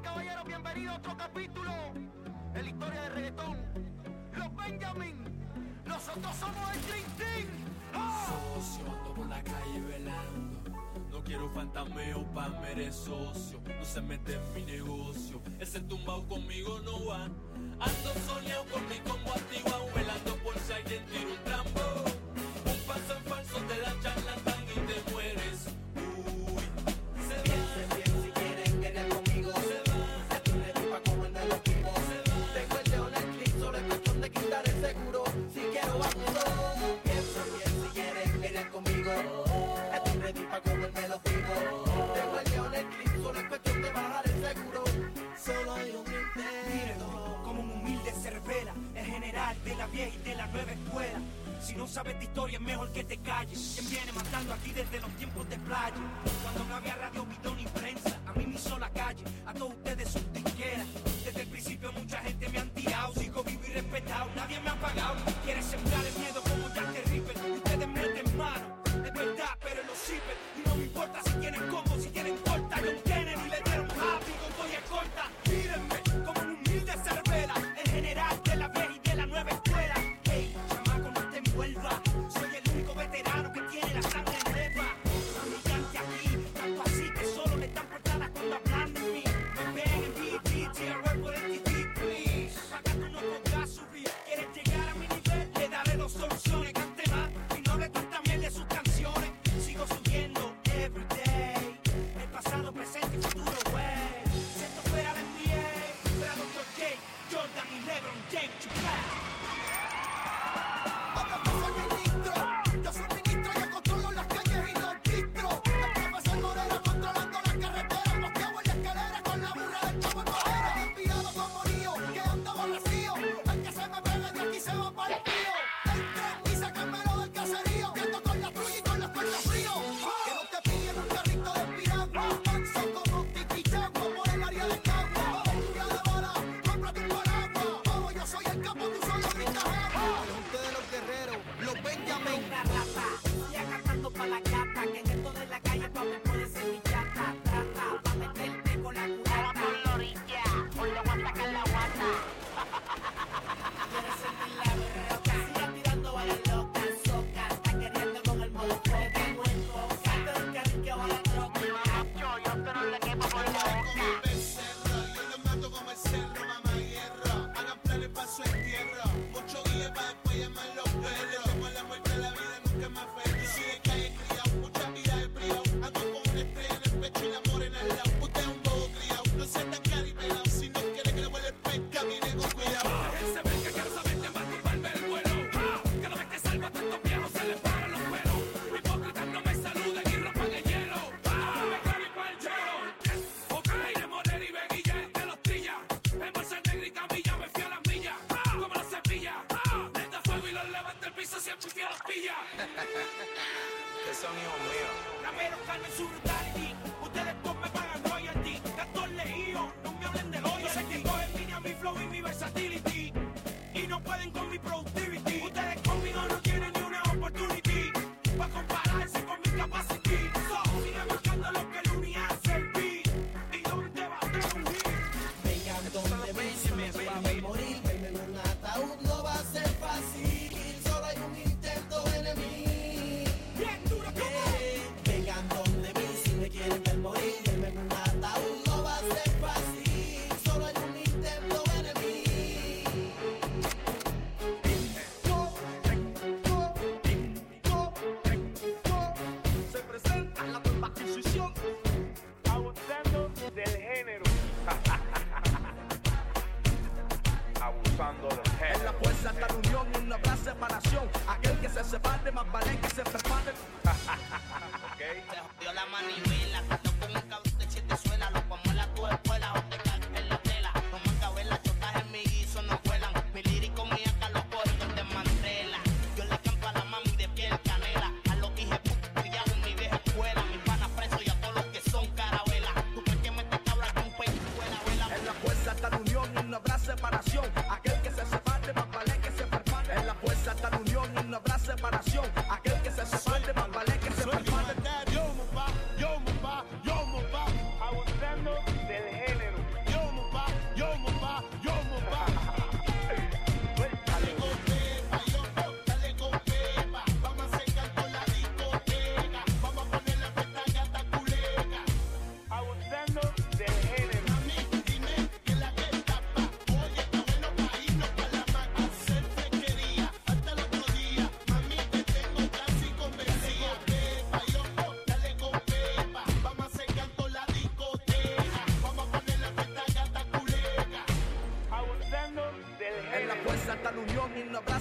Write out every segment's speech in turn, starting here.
y caballeros, bienvenidos a otro capítulo de la historia del reggaetón. Los Benjamin, nosotros somos el Jin Jin. ¡Oh! Socio, ando por la calle velando. No quiero fantameo, pa' me eres socio. No se mete en mi negocio. Ese tumbao conmigo no va. Ando soleado con mi combo activado, velando por si alguien tira un trambo. Un paso en falso te la charlatan y te mueres. Uy, se va. Bien, si quieren quedar conmigo, se va. Aquí le doy pa' comandar los tipos, se va. Tengo el dedo en el clip, solo es cuestión de quitar el seguro. Si quiero bajo. De la vieja y de la nueva escuela. Si no sabes de historia es mejor que te calles. Quien viene matando aquí desde los tiempos de playa, cuando no había radio, bidón y prensa. A mí me hizo la calle, a todos ustedes sus tinqueras. Desde el principio mucha gente me han tirado, sigo vivo y respetado, nadie me ha pagado. Quieres sembrar el miedo como ya te ripen. Ustedes meten mano, es verdad, pero lo sirven. Y no me importa si tienen combo, si tienen corta. Yo tienen y le dieron happy con todo y corta. Mírenme como un humilde cervela, en general de la vieja y de la nueva escuela. Hey, chamaco, no te envuelvas. Soy el único veterano que tiene la sangre nueva. Amigante aquí, tanto así que solo le están portadas cuando hablan de mí. Me ven en BTTR por el TT, please. Acá tú no podrás subir. ¿Quieres llegar a mi nivel? Le daré dos soluciones. Cante más y no le cuesta miel de sus canciones. Sigo subiendo everyday. El pasado, presente y futuro, wey. Siento fuera de mí, fuera Dr. J, Jordan y LeBron James. Donde me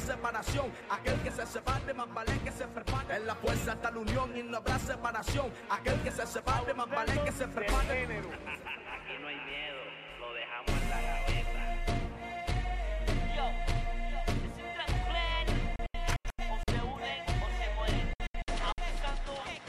separación. Aquel que se separe, más vale que se prepare. En la fuerza está la unión y no habrá separación. Aquel que se separe, más vale que se prepare. Aquí no hay miedo, lo dejamos en la cabeza. Yo, es un transfer. O se unen o se mueren. Ahora es tanto que...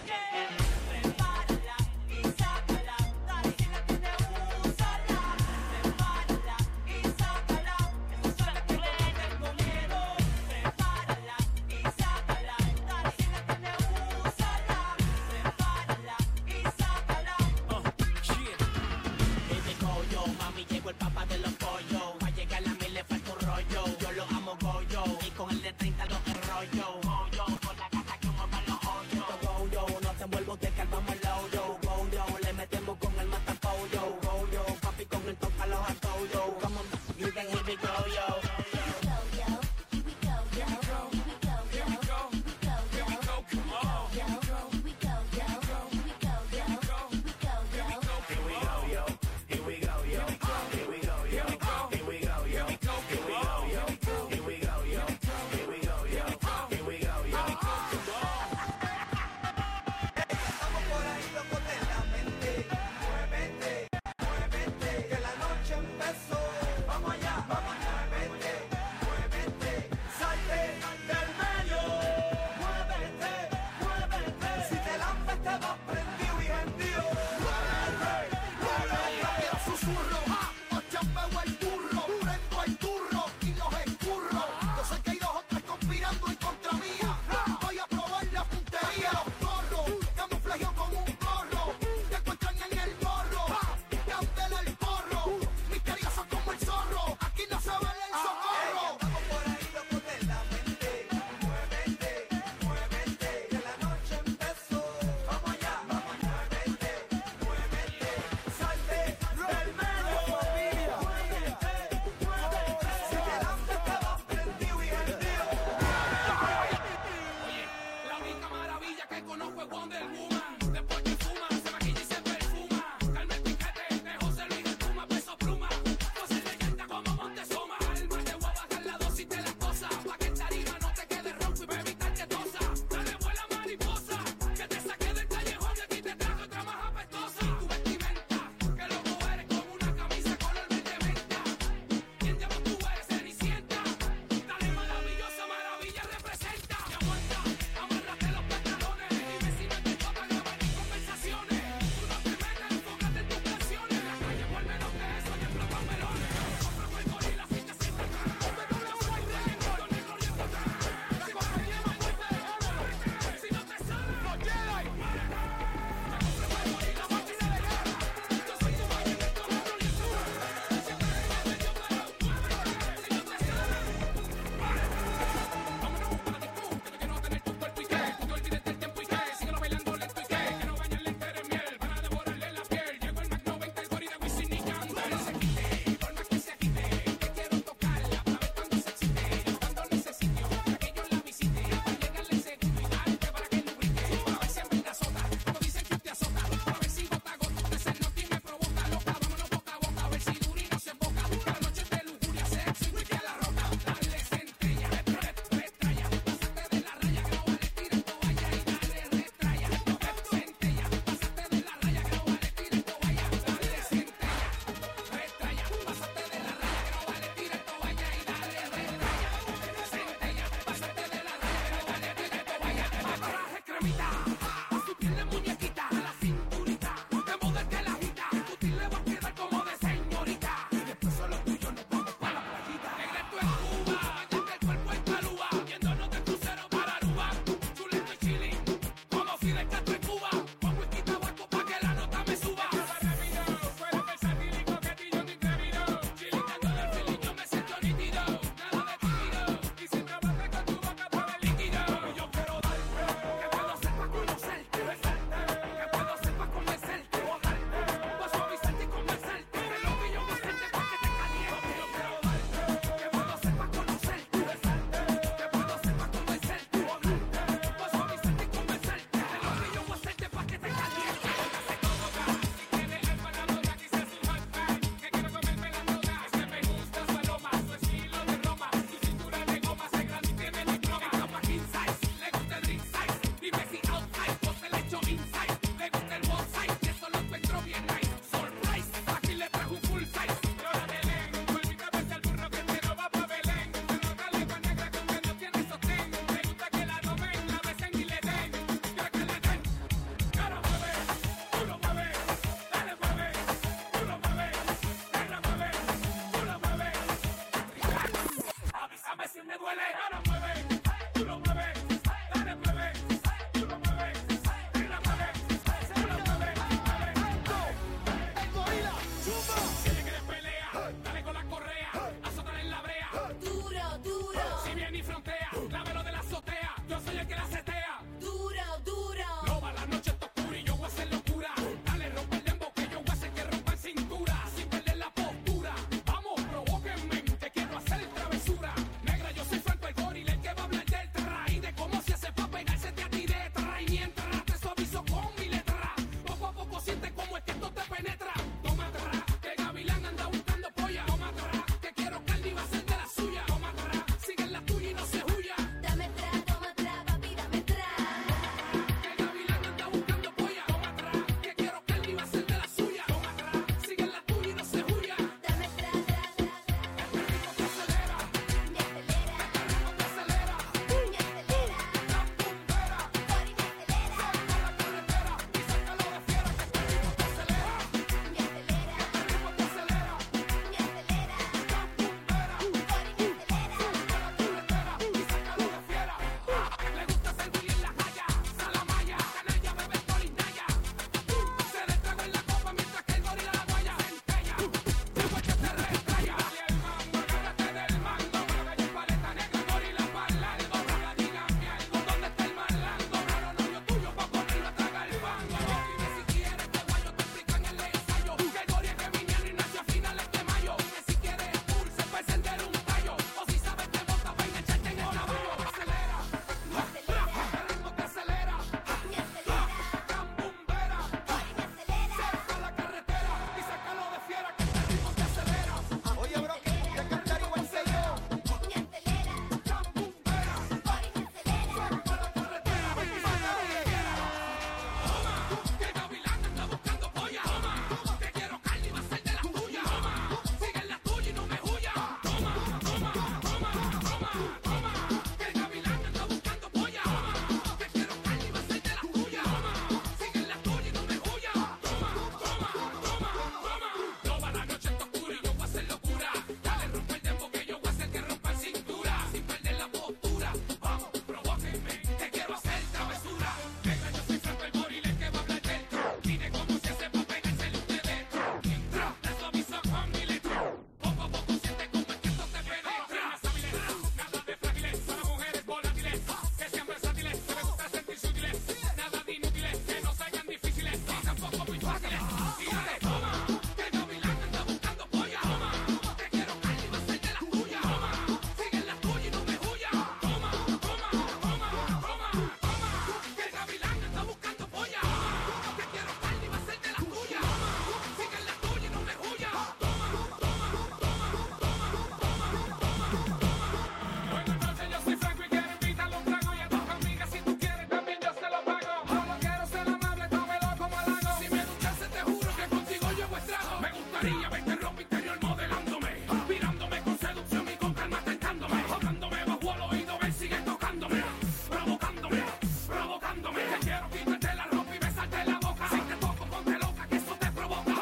mascarilla, vete ropa interior modelándome, mirándome con seducción y con calma tentándome, hablándome bajo al oído, ven, sigue tocándome, provocándome, provocándome. Te quiero quitarte la ropa y besarte la boca. Si te toco, ponte loca, que eso te provoca.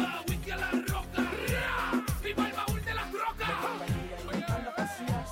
Va wiki a la roca, viva el baúl de las rocas. No te digo, me gustaría. Hoy la fantasía.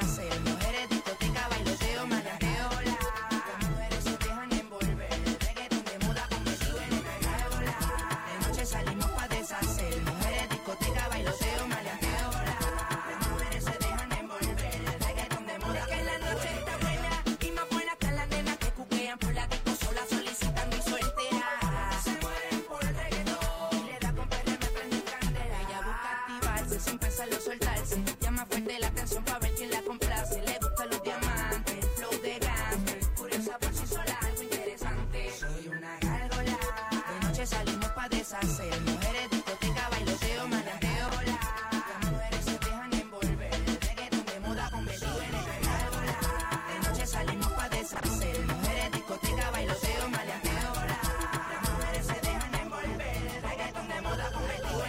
deshacer. Mujeres, discoteca, bailoteo, manareo. Las mujeres se dejan envolver. El reggaeton de moda con me suben en la gaiola. De noche salimos pa' deshacer. Mujeres, discoteca, bailoteo, manareo. Las mujeres se dejan envolver. El reggaeton de moda que la noche está buena. Y más buena están las nenas que cuquean por la disco sola solicitando y solteras. Se mueren por el reggaeton. Y le da con perre, me prende un candela. Ella busca activarse sin pensarlo soltarse. Llama fuerte la atención pa' ver quién la complace. Le gustan los diamantes, el flow de grande. Curiosa por sí sola, algo interesante. Soy una gárgola. De noche salimos pa' deshacer. Mujeres, discoteca, bailoteo, manateo. Las mujeres se dejan envolver. El reggaeton de moda con me suben en la gárgola. De noche salimos pa' deshacer. Mujeres, discoteca, bailoteo, manateo. Las mujeres se dejan envolver. El reggaeton de moda con me suben en la gárgola.